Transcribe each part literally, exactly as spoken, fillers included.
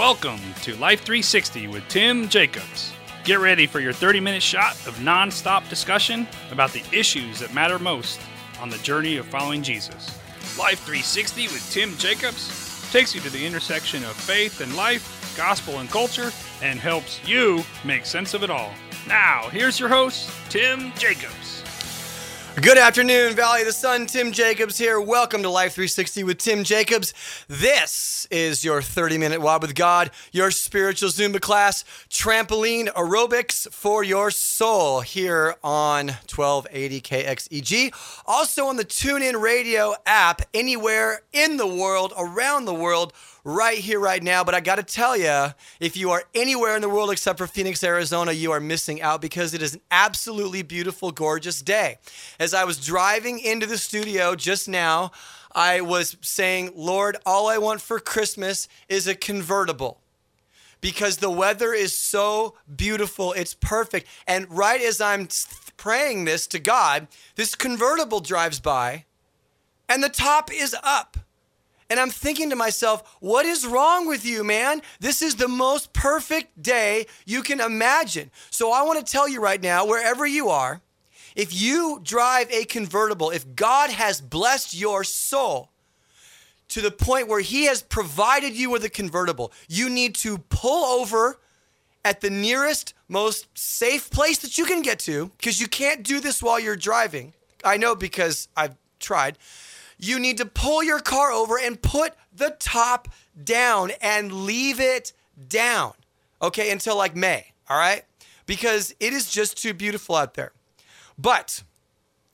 Welcome to Life three sixty with Tim Jacobs. Get ready for your thirty-minute shot of non-stop discussion about the issues that matter most on the journey of following Jesus. Life three sixty with Tim Jacobs takes you to the intersection of faith and life, gospel and culture, and helps you make sense of it all. Now, here's your host, Tim Jacobs. Good afternoon, Valley of the Sun. Tim Jacobs here. Welcome to Life three sixty with Tim Jacobs. This is your thirty-minute walk with God, your spiritual Zumba class, trampoline aerobics for your soul here on twelve eighty K X E G. Also on the TuneIn Radio app, anywhere in the world, around the world, right here, right now. But I got to tell you, if you are anywhere in the world except for Phoenix, Arizona, you are missing out because it is an absolutely beautiful, gorgeous day. As I was driving into the studio just now, I was saying, Lord, all I want for Christmas is a convertible because the weather is so beautiful. It's perfect. And right as I'm praying this to God, this convertible drives by and the top is up. And I'm thinking to myself, what is wrong with you, man? This is the most perfect day you can imagine. So I want to tell you right now, wherever you are, if you drive a convertible, if God has blessed your soul to the point where he has provided you with a convertible, you need to pull over at the nearest, most safe place that you can get to, because you can't do this while you're driving. I know because I've tried. You need to pull your car over and put the top down and leave it down, okay, until like May, all right? Because it is just too beautiful out there. But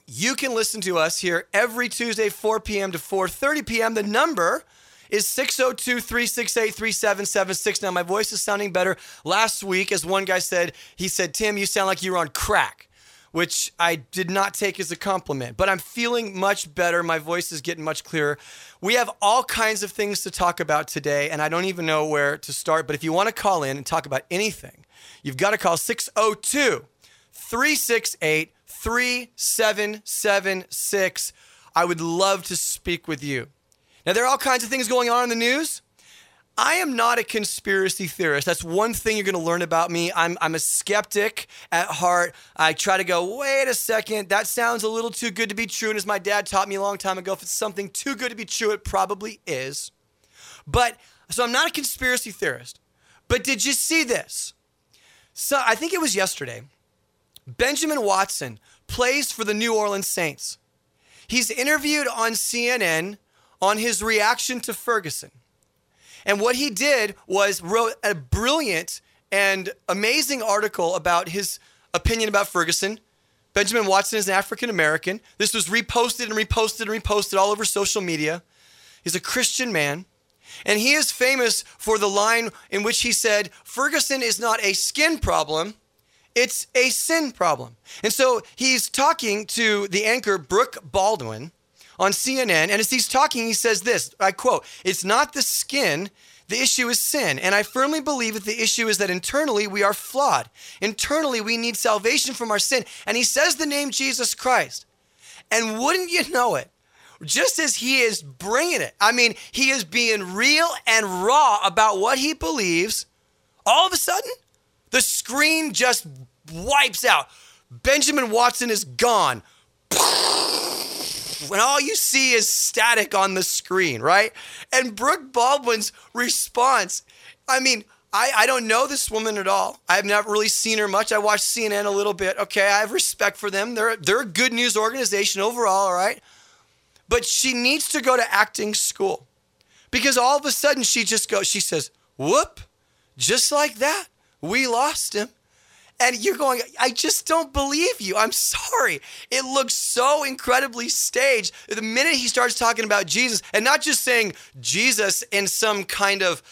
you can listen to us here every Tuesday, four p.m. to four thirty p.m. The number is six oh two, three six eight, three seven seven six. Now, my voice is sounding better. Last week, as one guy said, he said, Tim, you sound like you were on crack, which I did not take as a compliment, but I'm feeling much better. My voice is getting much clearer. We have all kinds of things to talk about today, and I don't even know where to start, but if you want to call in and talk about anything, you've got to call six oh two, three six eight, three seven seven six. I would love to speak with you. Now, there are all kinds of things going on in the news. I am not a conspiracy theorist. That's one thing you're going to learn about me. I'm I'm a skeptic at heart. I try to go, wait a second, that sounds a little too good to be true. And as my dad taught me a long time ago, if it's something too good to be true, it probably is. But so I'm not a conspiracy theorist. But did you see this? So I think it was yesterday. Benjamin Watson plays for the New Orleans Saints. He's interviewed on C N N on his reaction to Ferguson. And what he did was wrote a brilliant and amazing article about his opinion about Ferguson. Benjamin Watson is an African-American. This was reposted and reposted and reposted all over social media. He's a Christian man. And he is famous for the line in which he said, Ferguson is not a skin problem, it's a sin problem. And so he's talking to the anchor, Brooke Baldwin, on C N N, and as he's talking, he says this, I quote, it's not the skin, the issue is sin. And I firmly believe that the issue is that internally we are flawed. Internally, we need salvation from our sin. And he says the name Jesus Christ. And wouldn't you know it, just as he is bringing it, I mean, he is being real and raw about what he believes, all of a sudden, the screen just wipes out. Benjamin Watson is gone. When all you see is static on the screen, right? And Brooke Baldwin's response, I mean, I, I don't know this woman at all. I've never really seen her much. I watched C N N a little bit. Okay, I have respect for them. They're, they're a good news organization overall, all right? But she needs to go to acting school because all of a sudden she just goes, she says, whoop, just like that, we lost him. And you're going, I just don't believe you. I'm sorry. It looks so incredibly staged. The minute he starts talking about Jesus, and not just saying Jesus in some kind of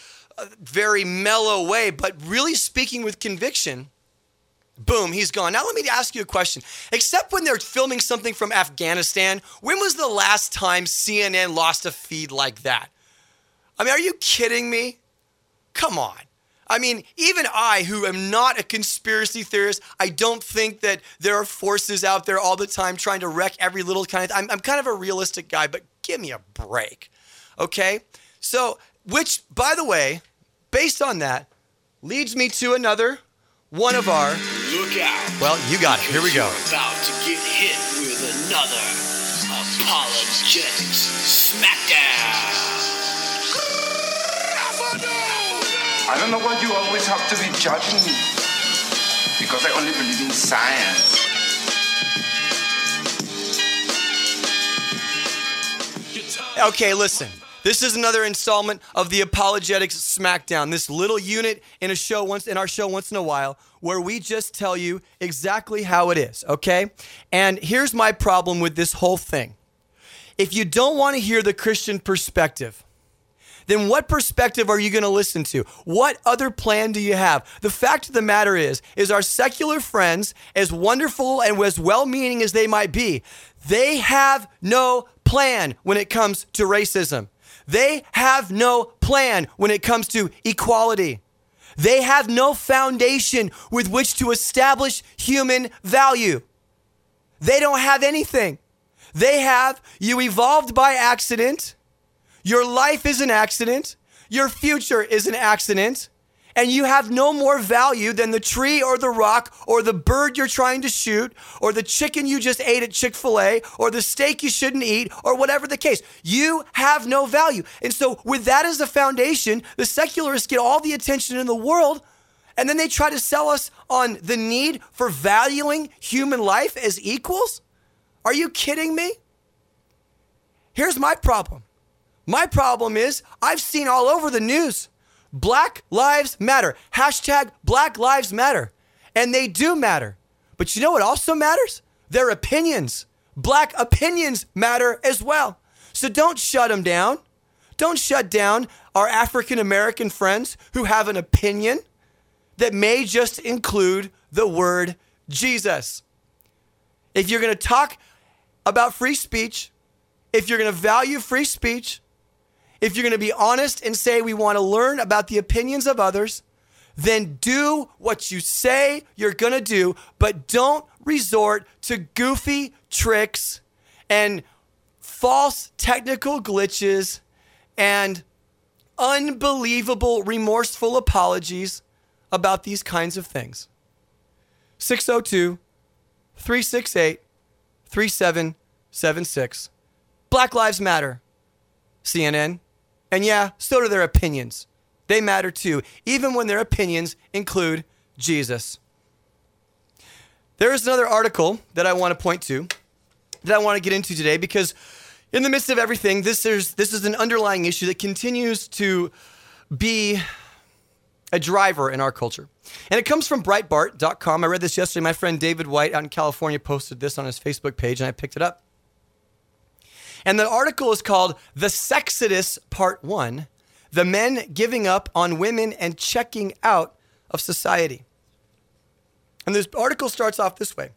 very mellow way, but really speaking with conviction, boom, he's gone. Now let me ask you a question. Except when they're filming something from Afghanistan, when was the last time C N N lost a feed like that? I mean, are you kidding me? Come on. I mean, even I, who am not a conspiracy theorist, I don't think that there are forces out there all the time trying to wreck every little kind of thing. I'm, I'm kind of a realistic guy, but give me a break, okay? So, which, by the way, based on that, leads me to another one of our... Look out. Well, you got it. Here we go. You're about to get hit with another apologetics smackdown. I don't know why you always have to be judging me. Because I only believe in science. Okay, listen. This is another installment of the Apologetics Smackdown, this little unit in a show once in our show once in a while where we just tell you exactly how it is, okay? And here's my problem with this whole thing. If you don't want to hear the Christian perspective, then what perspective are you going to listen to? What other plan do you have? The fact of the matter is, is our secular friends, as wonderful and as well-meaning as they might be, they have no plan when it comes to racism. They have no plan when it comes to equality. They have no foundation with which to establish human value. They don't have anything. They have, you evolved by accident, your life is an accident, your future is an accident, and you have no more value than the tree or the rock or the bird you're trying to shoot or the chicken you just ate at Chick-fil-A or the steak you shouldn't eat or whatever the case. You have no value. And so with that as a foundation, the secularists get all the attention in the world, and then they try to sell us on the need for valuing human life as equals? Are you kidding me? Here's my problem. My problem is I've seen all over the news Black Lives Matter. Hashtag Black Lives Matter. And they do matter. But you know what also matters? Their opinions. Black opinions matter as well. So don't shut them down. Don't shut down our African American friends who have an opinion that may just include the word Jesus. If you're going to talk about free speech, if you're going to value free speech, if you're going to be honest and say we want to learn about the opinions of others, then do what you say you're going to do, but don't resort to goofy tricks and false technical glitches and unbelievable remorseful apologies about these kinds of things. six oh two, three six eight, three seven seven six. Black Lives Matter, C N N. And yeah, so do their opinions. They matter too, even when their opinions include Jesus. There is another article that I want to point to, that I want to get into today, because in the midst of everything, this is, this is an underlying issue that continues to be a driver in our culture. And it comes from Breitbart dot com. I read this yesterday. My friend David White out in California posted this on his Facebook page, and I picked it up. And the article is called The Sexodus Part One, The Men Giving Up on Women and Checking Out of Society. And this article starts off this way.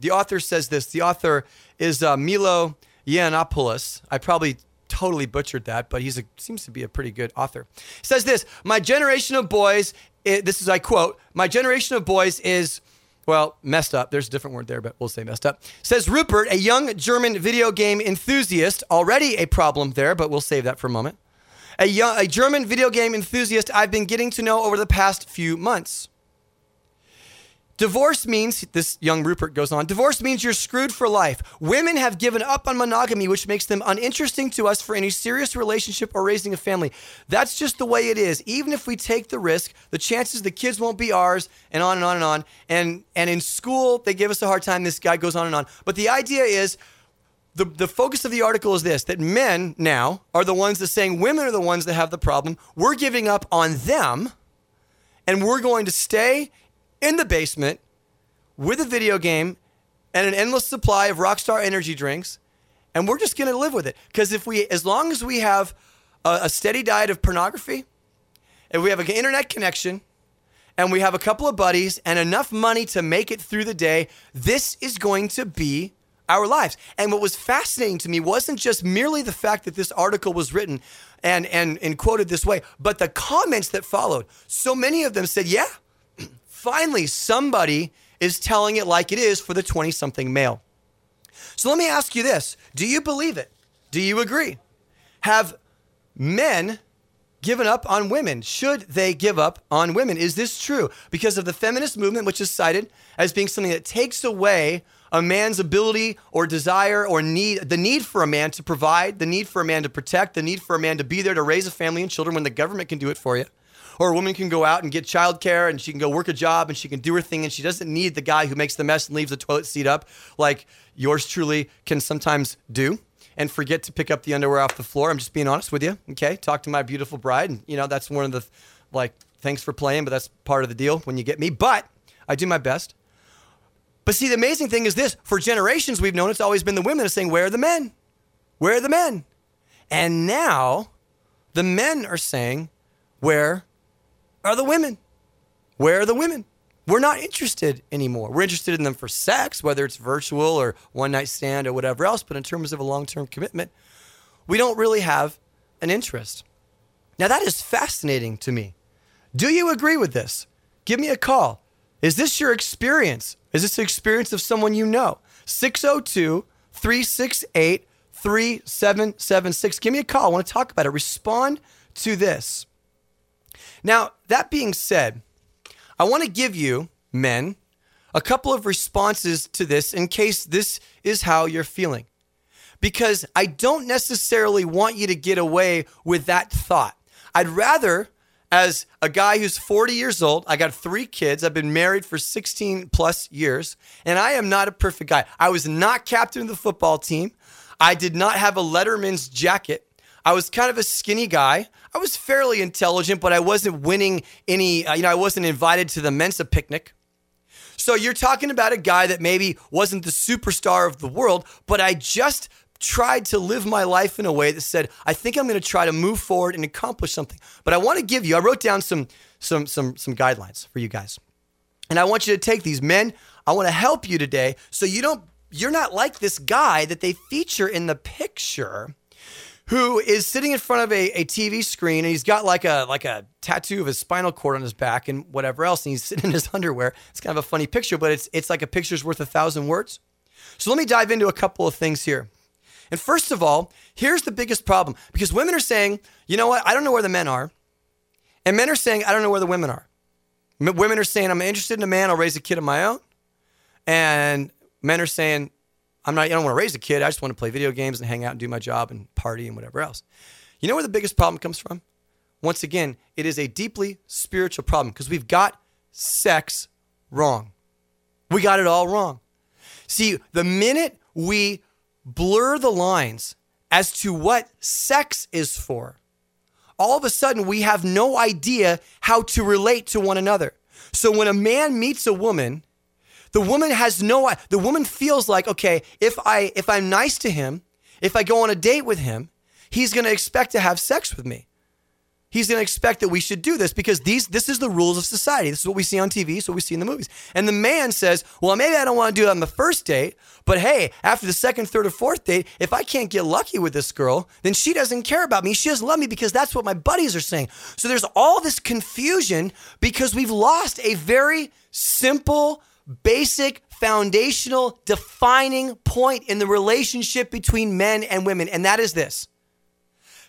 The author says this. The author is uh, Milo Yiannopoulos. I probably totally butchered that, but he seems to be a pretty good author. He says this, my generation of boys, it, this is, I quote, my generation of boys is... Well, messed up. There's a different word there, but we'll say messed up. Says Rupert, a young German video game enthusiast, already a problem there, but we'll save that for a moment. A, young, a German video game enthusiast I've been getting to know over the past few months. Divorce means, this young Rupert goes on, divorce means you're screwed for life. Women have given up on monogamy, which makes them uninteresting to us for any serious relationship or raising a family. That's just the way it is. Even if we take the risk, the chances the kids won't be ours, and on and on and on. And and in school, they give us a hard time. This guy goes on and on. But the idea is, the, the focus of the article is this, that men now are the ones that are saying women are the ones that have the problem. We're giving up on them, and we're going to stay in the basement with a video game and an endless supply of Rockstar energy drinks, and we're just going to live with it. Because if we, as long as we have a, a steady diet of pornography, if we have an internet connection, and we have a couple of buddies and enough money to make it through the day, this is going to be our lives. And what was fascinating to me wasn't just merely the fact that this article was written and and and quoted this way, but the comments that followed. So many of them said, yeah, finally, somebody is telling it like it is for the twenty-something male. So let me ask you this. Do you believe it? Do you agree? Have men given up on women. Should they give up on women? Is this true? Because of the feminist movement, which is cited as being something that takes away a man's ability or desire or need, the need for a man to provide, the need for a man to protect, the need for a man to be there to raise a family and children when the government can do it for you. Or a woman can go out and get childcare and she can go work a job and she can do her thing and she doesn't need the guy who makes the mess and leaves the toilet seat up like yours truly can sometimes do and forget to pick up the underwear off the floor. I'm just being honest with you, okay? Talk to my beautiful bride, and you know, that's one of the, like, thanks for playing, but that's part of the deal when you get me, but I do my best. But see, the amazing thing is this. For generations we've known it's always been the women that are saying, where are the men? Where are the men? And now the men are saying, where are the women? Where are the women? We're not interested anymore. We're interested in them for sex, whether it's virtual or one-night stand or whatever else. But in terms of a long-term commitment, we don't really have an interest. Now, that is fascinating to me. Do you agree with this? Give me a call. Is this your experience? Is this the experience of someone you know? six oh two, three six eight, three seven seven six. Give me a call. I want to talk about it. Respond to this. Now, that being said, I want to give you, men, a couple of responses to this in case this is how you're feeling. Because I don't necessarily want you to get away with that thought. I'd rather, as a guy who's forty years old, I got three kids, I've been married for sixteen plus years, and I am not a perfect guy. I was not captain of the football team. I did not have a letterman's jacket. I was kind of a skinny guy. I was fairly intelligent, but I wasn't winning any, uh, you know, I wasn't invited to the Mensa picnic. So you're talking about a guy that maybe wasn't the superstar of the world, but I just tried to live my life in a way that said, I think I'm going to try to move forward and accomplish something. But I want to give you, I wrote down some, some, some, some guidelines for you guys. And I want you to take these. Men, I want to help you today so you don't, you're not like this guy that they feature in the picture who is sitting in front of a, a T V screen, and he's got like a like a tattoo of his spinal cord on his back and whatever else, and he's sitting in his underwear. It's kind of a funny picture, but it's it's like a picture's worth a thousand words. So let me dive into a couple of things here. And first of all, here's the biggest problem, because women are saying, you know what, I don't know where the men are. And men are saying, I don't know where the women are. M- women are saying, I'm interested in a man, I'll raise a kid of my own. And men are saying, I'm not, I don't want to raise a kid. I just want to play video games and hang out and do my job and party and whatever else. You know where the biggest problem comes from? Once again, it is a deeply spiritual problem because we've got sex wrong. We got it all wrong. See, the minute we blur the lines as to what sex is for, all of a sudden we have no idea how to relate to one another. So when a man meets a woman, The woman has no, the woman feels like, okay, if I, if I'm nice to him, if I go on a date with him, he's going to expect to have sex with me. He's going to expect that we should do this because these, this is the rules of society. This is what we see on T V. This is what we see in the movies. And the man says, well, maybe I don't want to do it on the first date, but hey, after the second, third, or fourth date, if I can't get lucky with this girl, then she doesn't care about me. She doesn't love me because that's what my buddies are saying. So there's all this confusion because we've lost a very simple, basic, foundational, defining point in the relationship between men and women, and that is this.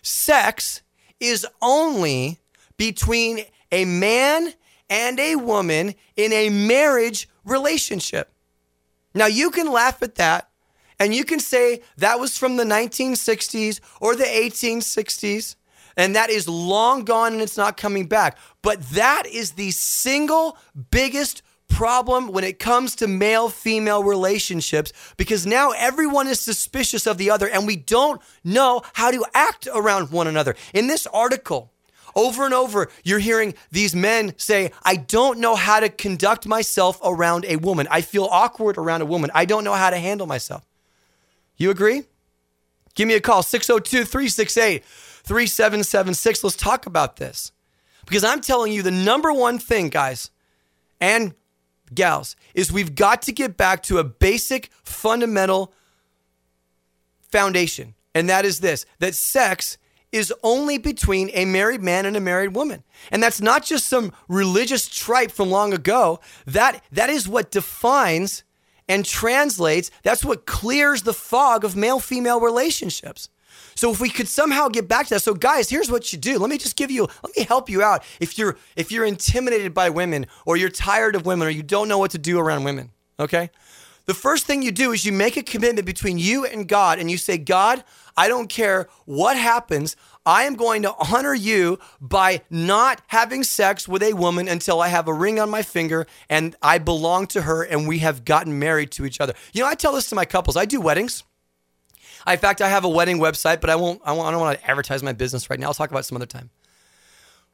Sex is only between a man and a woman in a marriage relationship. Now, you can laugh at that, and you can say that was from the nineteen sixties or the eighteen sixties, and that is long gone and it's not coming back. But that is the single biggest problem when it comes to male-female relationships, because now everyone is suspicious of the other and we don't know how to act around one another. In this article, over and over, you're hearing these men say, I don't know how to conduct myself around a woman. I feel awkward around a woman. I don't know how to handle myself. You agree? Give me a call, six oh two, three six eight, three seven seven six. Let's talk about this, because I'm telling you the number one thing, guys, and gals, is we've got to get back to a basic fundamental foundation. And that is this, that sex is only between a married man and a married woman. And that's not just some religious tripe from long ago. That that is what defines and translates. That's what clears the fog of male-female relationships. So if we could somehow get back to that. So guys, here's what you do. Let me just give you, let me help you out. If you're if you're intimidated by women, or you're tired of women, or you don't know what to do around women, okay? The first thing you do is you make a commitment between you and God, and you say, God, I don't care what happens. I am going to honor you by not having sex with a woman until I have a ring on my finger and I belong to her and we have gotten married to each other. You know, I tell this to my couples. I do weddings. In fact, I have a wedding website, but I won't. I don't want to advertise my business right now. I'll talk about it some other time.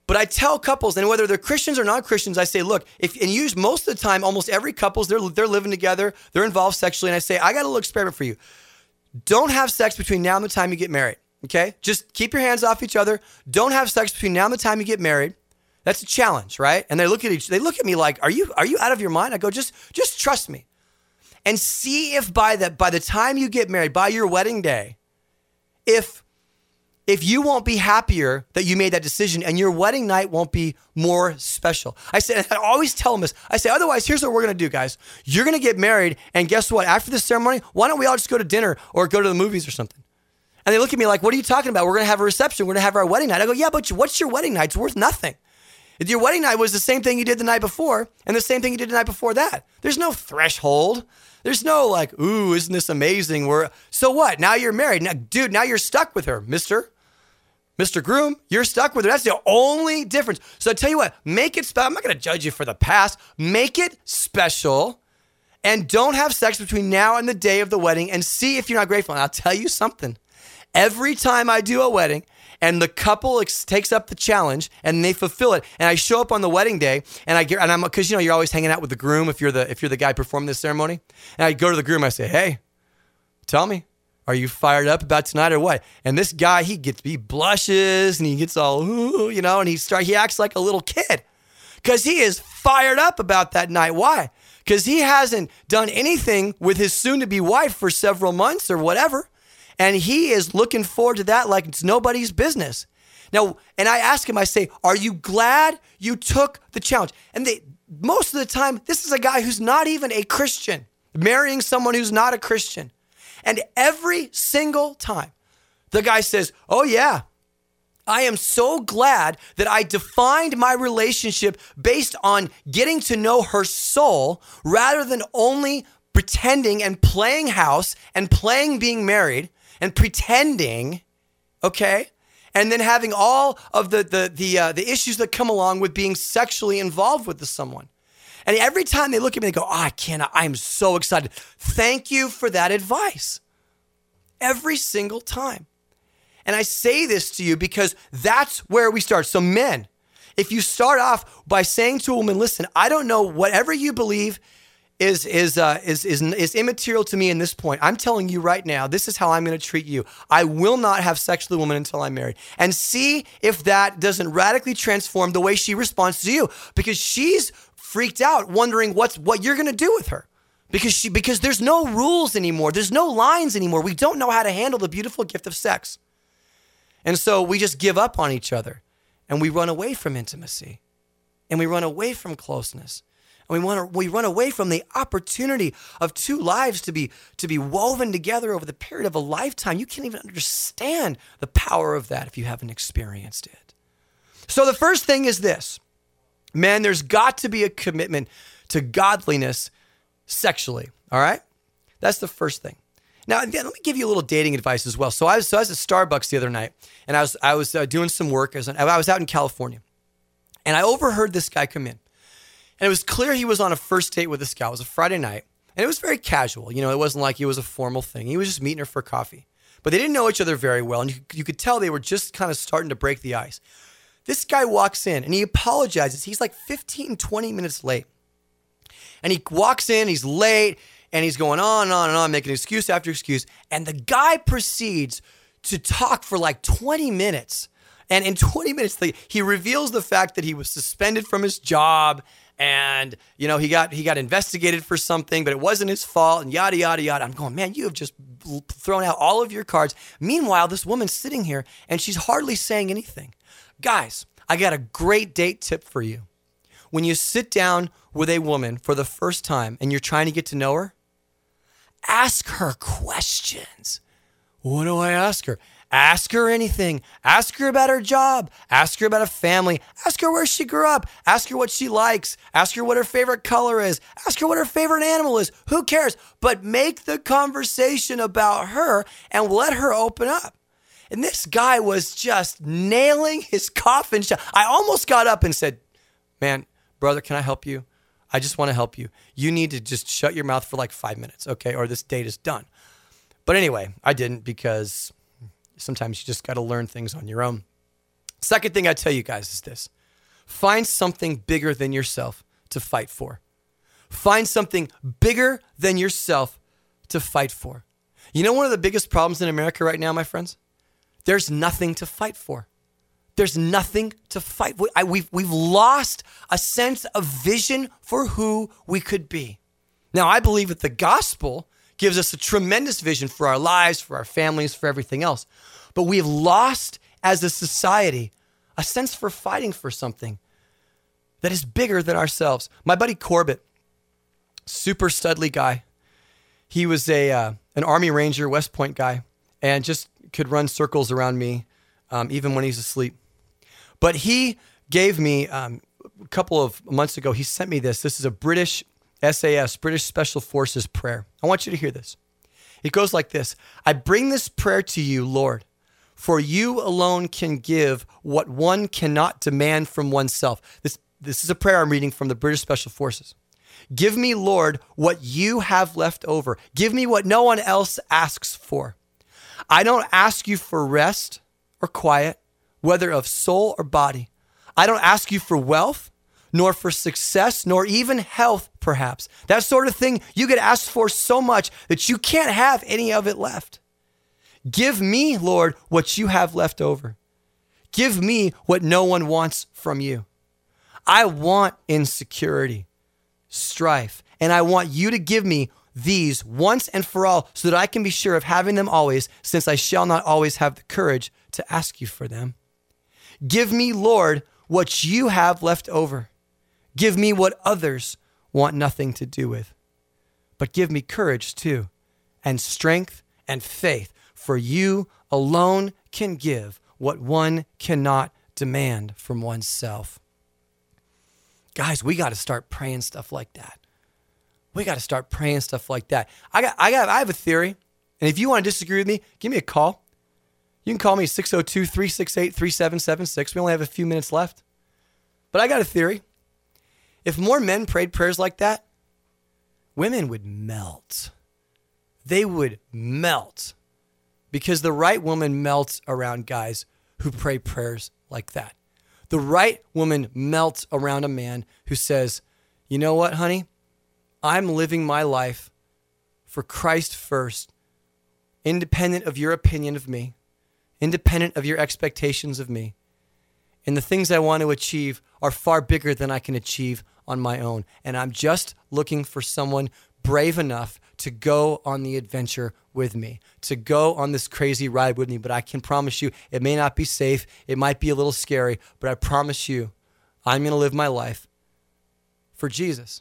But I tell couples, and whether they're Christians or non-Christians, I say, look, if and use most of the time, almost every couples, they're they're living together, they're involved sexually, and I say, I got a little experiment for you. Don't have sex between now and the time you get married, okay? Just keep your hands off each other. Don't have sex between now and the time you get married. That's a challenge, right? And they look at each, they look at me like, are you are you out of your mind? I go, just just trust me, and see if by the by the time you get married, by your wedding day, if if you won't be happier that you made that decision, and your wedding night won't be more special. I said, I always tell them this. I say, otherwise, here's what we're going to do, guys. You're going to get married, and guess what? After the ceremony, why don't we all just go to dinner or go to the movies or something? And they look at me like, what are you talking about? We're going to have a reception. We're going to have our wedding night. I go, yeah, but what's your wedding night? It's worth nothing. Your wedding night was the same thing you did the night before and the same thing you did the night before that. There's no threshold. There's no like, ooh, isn't this amazing? We're So what? Now you're married. Now, dude, now you're stuck with her, mister. Mister Groom, you're stuck with her. That's the only difference. So I tell you what, make it special. I'm not going to judge you for the past. Make it special and don't have sex between now and the day of the wedding and see if you're not grateful. And I'll tell you something. Every time I do a wedding and the couple ex- takes up the challenge and they fulfill it and I show up on the wedding day and I get, and I'm, because you know, you're always hanging out with the groom if you're the, if you're the guy performing the ceremony, and I go to the groom, I say, hey, tell me, are you fired up about tonight or what? And this guy, he gets, he blushes and he gets all, ooh, you know, and he start, he acts like a little kid because he is fired up about that night. Why? Because he hasn't done anything with his soon-to-be wife for several months or whatever. And he is looking forward to that like it's nobody's business. Now, and I ask him, I say, are you glad you took the challenge? And they, most of the time, this is a guy who's not even a Christian, marrying someone who's not a Christian. And every single time, the guy says, oh, yeah, I am so glad that I defined my relationship based on getting to know her soul rather than only pretending and playing house and playing being married and pretending, okay, and then having all of the the the, uh, the issues that come along with being sexually involved with someone. And every time they look at me, they go, oh, I can't, I'm so excited. Thank you for that advice. Every single time. And I say this to you because that's where we start. So men, if you start off by saying to a woman, listen, I don't know, whatever you believe is is uh, is is is immaterial to me in this point. I'm telling you right now, this is how I'm going to treat you. I will not have sex with a woman until I'm married. And see if that doesn't radically transform the way she responds to you, because she's freaked out, wondering what's what you're going to do with her, because she because there's no rules anymore. There's no lines anymore. We don't know how to handle the beautiful gift of sex. And so we just give up on each other and we run away from intimacy and we run away from closeness. We want to, we run away from the opportunity of two lives to be to be woven together over the period of a lifetime. You can't even understand the power of that if you haven't experienced it. So the first thing is this. Man, there's got to be a commitment to godliness sexually, all right? That's the first thing. Now, let me give you a little dating advice as well. So I was, so I was at Starbucks the other night, and I was I was uh, doing some work. I was, I was out in California, and I overheard this guy come in. And it was clear he was on a first date with this guy. It was a Friday night. And it was very casual. You know, it wasn't like it was a formal thing. He was just meeting her for coffee. But they didn't know each other very well. And you, you could tell they were just kind of starting to break the ice. This guy walks in and he apologizes. He's like fifteen, twenty minutes late. And he walks in, he's late, and he's going on and on and on, making excuse after excuse. And the guy proceeds to talk for like twenty minutes. And in twenty minutes, he reveals the fact that he was suspended from his job. And, you know, he got he got investigated for something, but it wasn't his fault, and yada, yada, yada. I'm going, man, you have just thrown out all of your cards. Meanwhile, this woman's sitting here, and she's hardly saying anything. Guys, I got a great date tip for you. When you sit down with a woman for the first time and you're trying to get to know her, ask her questions. What do I ask her? Ask her anything. Ask her about her job. Ask her about a family. Ask her where she grew up. Ask her what she likes. Ask her what her favorite color is. Ask her what her favorite animal is. Who cares? But make the conversation about her and let her open up. And this guy was just nailing his coffin shut. I almost got up and said, man, brother, can I help you? I just want to help you. You need to just shut your mouth for like five minutes, okay? Or this date is done. But anyway, I didn't, because sometimes you just got to learn things on your own. Second thing I tell you guys is this. Find something bigger than yourself to fight for. Find something bigger than yourself to fight for. You know one of the biggest problems in America right now, my friends? There's nothing to fight for. There's nothing to fight. We, I, we've, we've lost a sense of vision for who we could be. Now, I believe that the gospel gives us a tremendous vision for our lives, for our families, for everything else. But we have lost, as a society, a sense for fighting for something that is bigger than ourselves. My buddy Corbett, super studly guy. He was a uh, an Army Ranger, West Point guy, and just could run circles around me, um, even when he's asleep. But he gave me, um, a couple of months ago, he sent me this. This is a British S A S, British Special Forces prayer. I want you to hear this. It goes like this. I bring this prayer to you, Lord, for you alone can give what one cannot demand from oneself. This, this is a prayer I'm reading from the British Special Forces. Give me, Lord, what you have left over. Give me what no one else asks for. I don't ask you for rest or quiet, whether of soul or body. I don't ask you for wealth, nor for success, nor even health, perhaps. That sort of thing you could ask for so much that you can't have any of it left. Give me, Lord, what you have left over. Give me what no one wants from you. I want insecurity, strife, and I want you to give me these once and for all, so that I can be sure of having them always, since I shall not always have the courage to ask you for them. Give me, Lord, what you have left over. Give me what others want nothing to do with. But give me courage too, and strength and faith, for you alone can give what one cannot demand from oneself. Guys, we got to start praying stuff like that. We got to start praying stuff like that. I got, I got, I have a theory. And if you want to disagree with me, give me a call. You can call me six oh two, three six eight, three seven seven six. We only have a few minutes left. But I got a theory. If more men prayed prayers like that, women would melt. They would melt, because the right woman melts around guys who pray prayers like that. The right woman melts around a man who says, you know what, honey? I'm living my life for Christ first, independent of your opinion of me, independent of your expectations of me. And the things I want to achieve are far bigger than I can achieve on my own. And I'm just looking for someone brave enough to go on the adventure with me, to go on this crazy ride with me. But I can promise you, it may not be safe. It might be a little scary, but I promise you, I'm going to live my life for Jesus.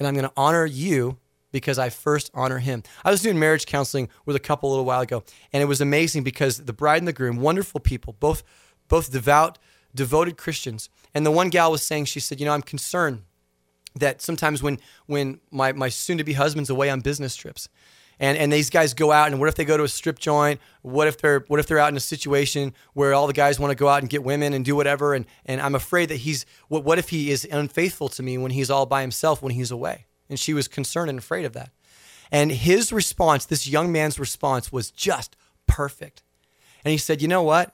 And I'm going to honor you because I first honor him. I was doing marriage counseling with a couple a little while ago, and it was amazing because the bride and the groom, wonderful people, both both devout, devoted Christians. And the one gal was saying, she said, you know, I'm concerned that sometimes when when my, my soon-to-be husband's away on business trips, and, and these guys go out, and what if they go to a strip joint? What if they're what if they're out in a situation where all the guys want to go out and get women and do whatever? And and I'm afraid that he's what what if he is unfaithful to me when he's all by himself, when he's away? And she was concerned and afraid of that. And his response, this young man's response, was just perfect. And he said, you know what?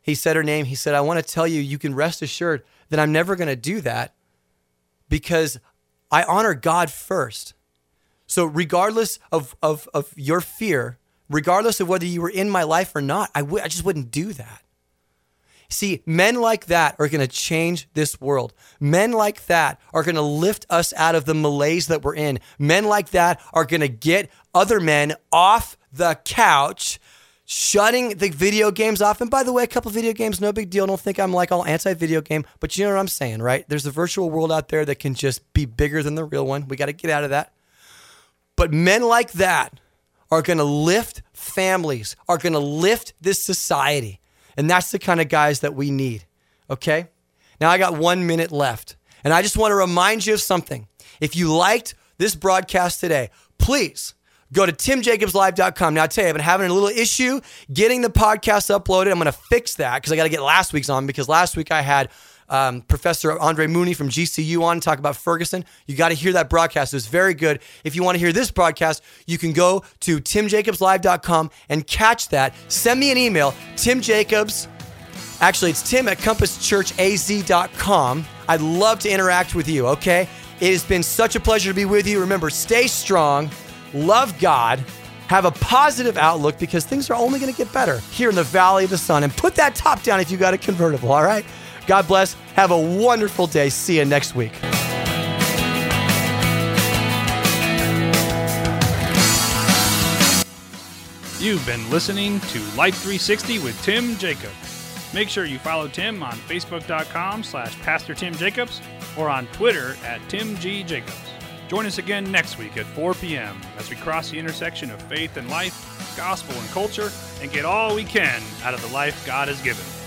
He said her name. He said, I want to tell you, you can rest assured that I'm never going to do that, because I honor God first. So regardless of, of, of your fear, regardless of whether you were in my life or not, I, w- I just wouldn't do that. See, men like that are going to change this world. Men like that are going to lift us out of the malaise that we're in. Men like that are going to get other men off the couch, shutting the video games off. And by the way, a couple of video games, no big deal. Don't think I'm like all anti-video game, but you know what I'm saying, right? There's a virtual world out there that can just be bigger than the real one. We got to get out of that. But men like that are going to lift families are going to lift this society. And that's the kind of guys that we need. Okay? Now I got one minute left. And I just want to remind you of something. If you liked this broadcast today, please go to tim jacobs live dot com. Now I tell you, I've been having a little issue getting the podcast uploaded. I'm going to fix that because I got to get last week's on, because last week I had Um, Professor Andre Mooney from G C U on to talk about Ferguson. You got to hear that broadcast. It was very good. If you want to hear this broadcast, you can go to tim jacobs live dot com and catch that. Send me an email, timjacobs. Actually, it's tim at compass church a z dot com. I'd love to interact with you, okay? It has been such a pleasure to be with you. Remember, stay strong, love God, have a positive outlook, because things are only going to get better here in the Valley of the Sun. And put that top down if you got a convertible, all right? God bless. Have a wonderful day. See you next week. You've been listening to Life three sixty with Tim Jacobs. Make sure you follow Tim on Facebook.com slash Pastor Tim Jacobs or on Twitter at Tim G. Jacobs. Join us again next week at four p.m. as we cross the intersection of faith and life, gospel and culture, and get all we can out of the life God has given.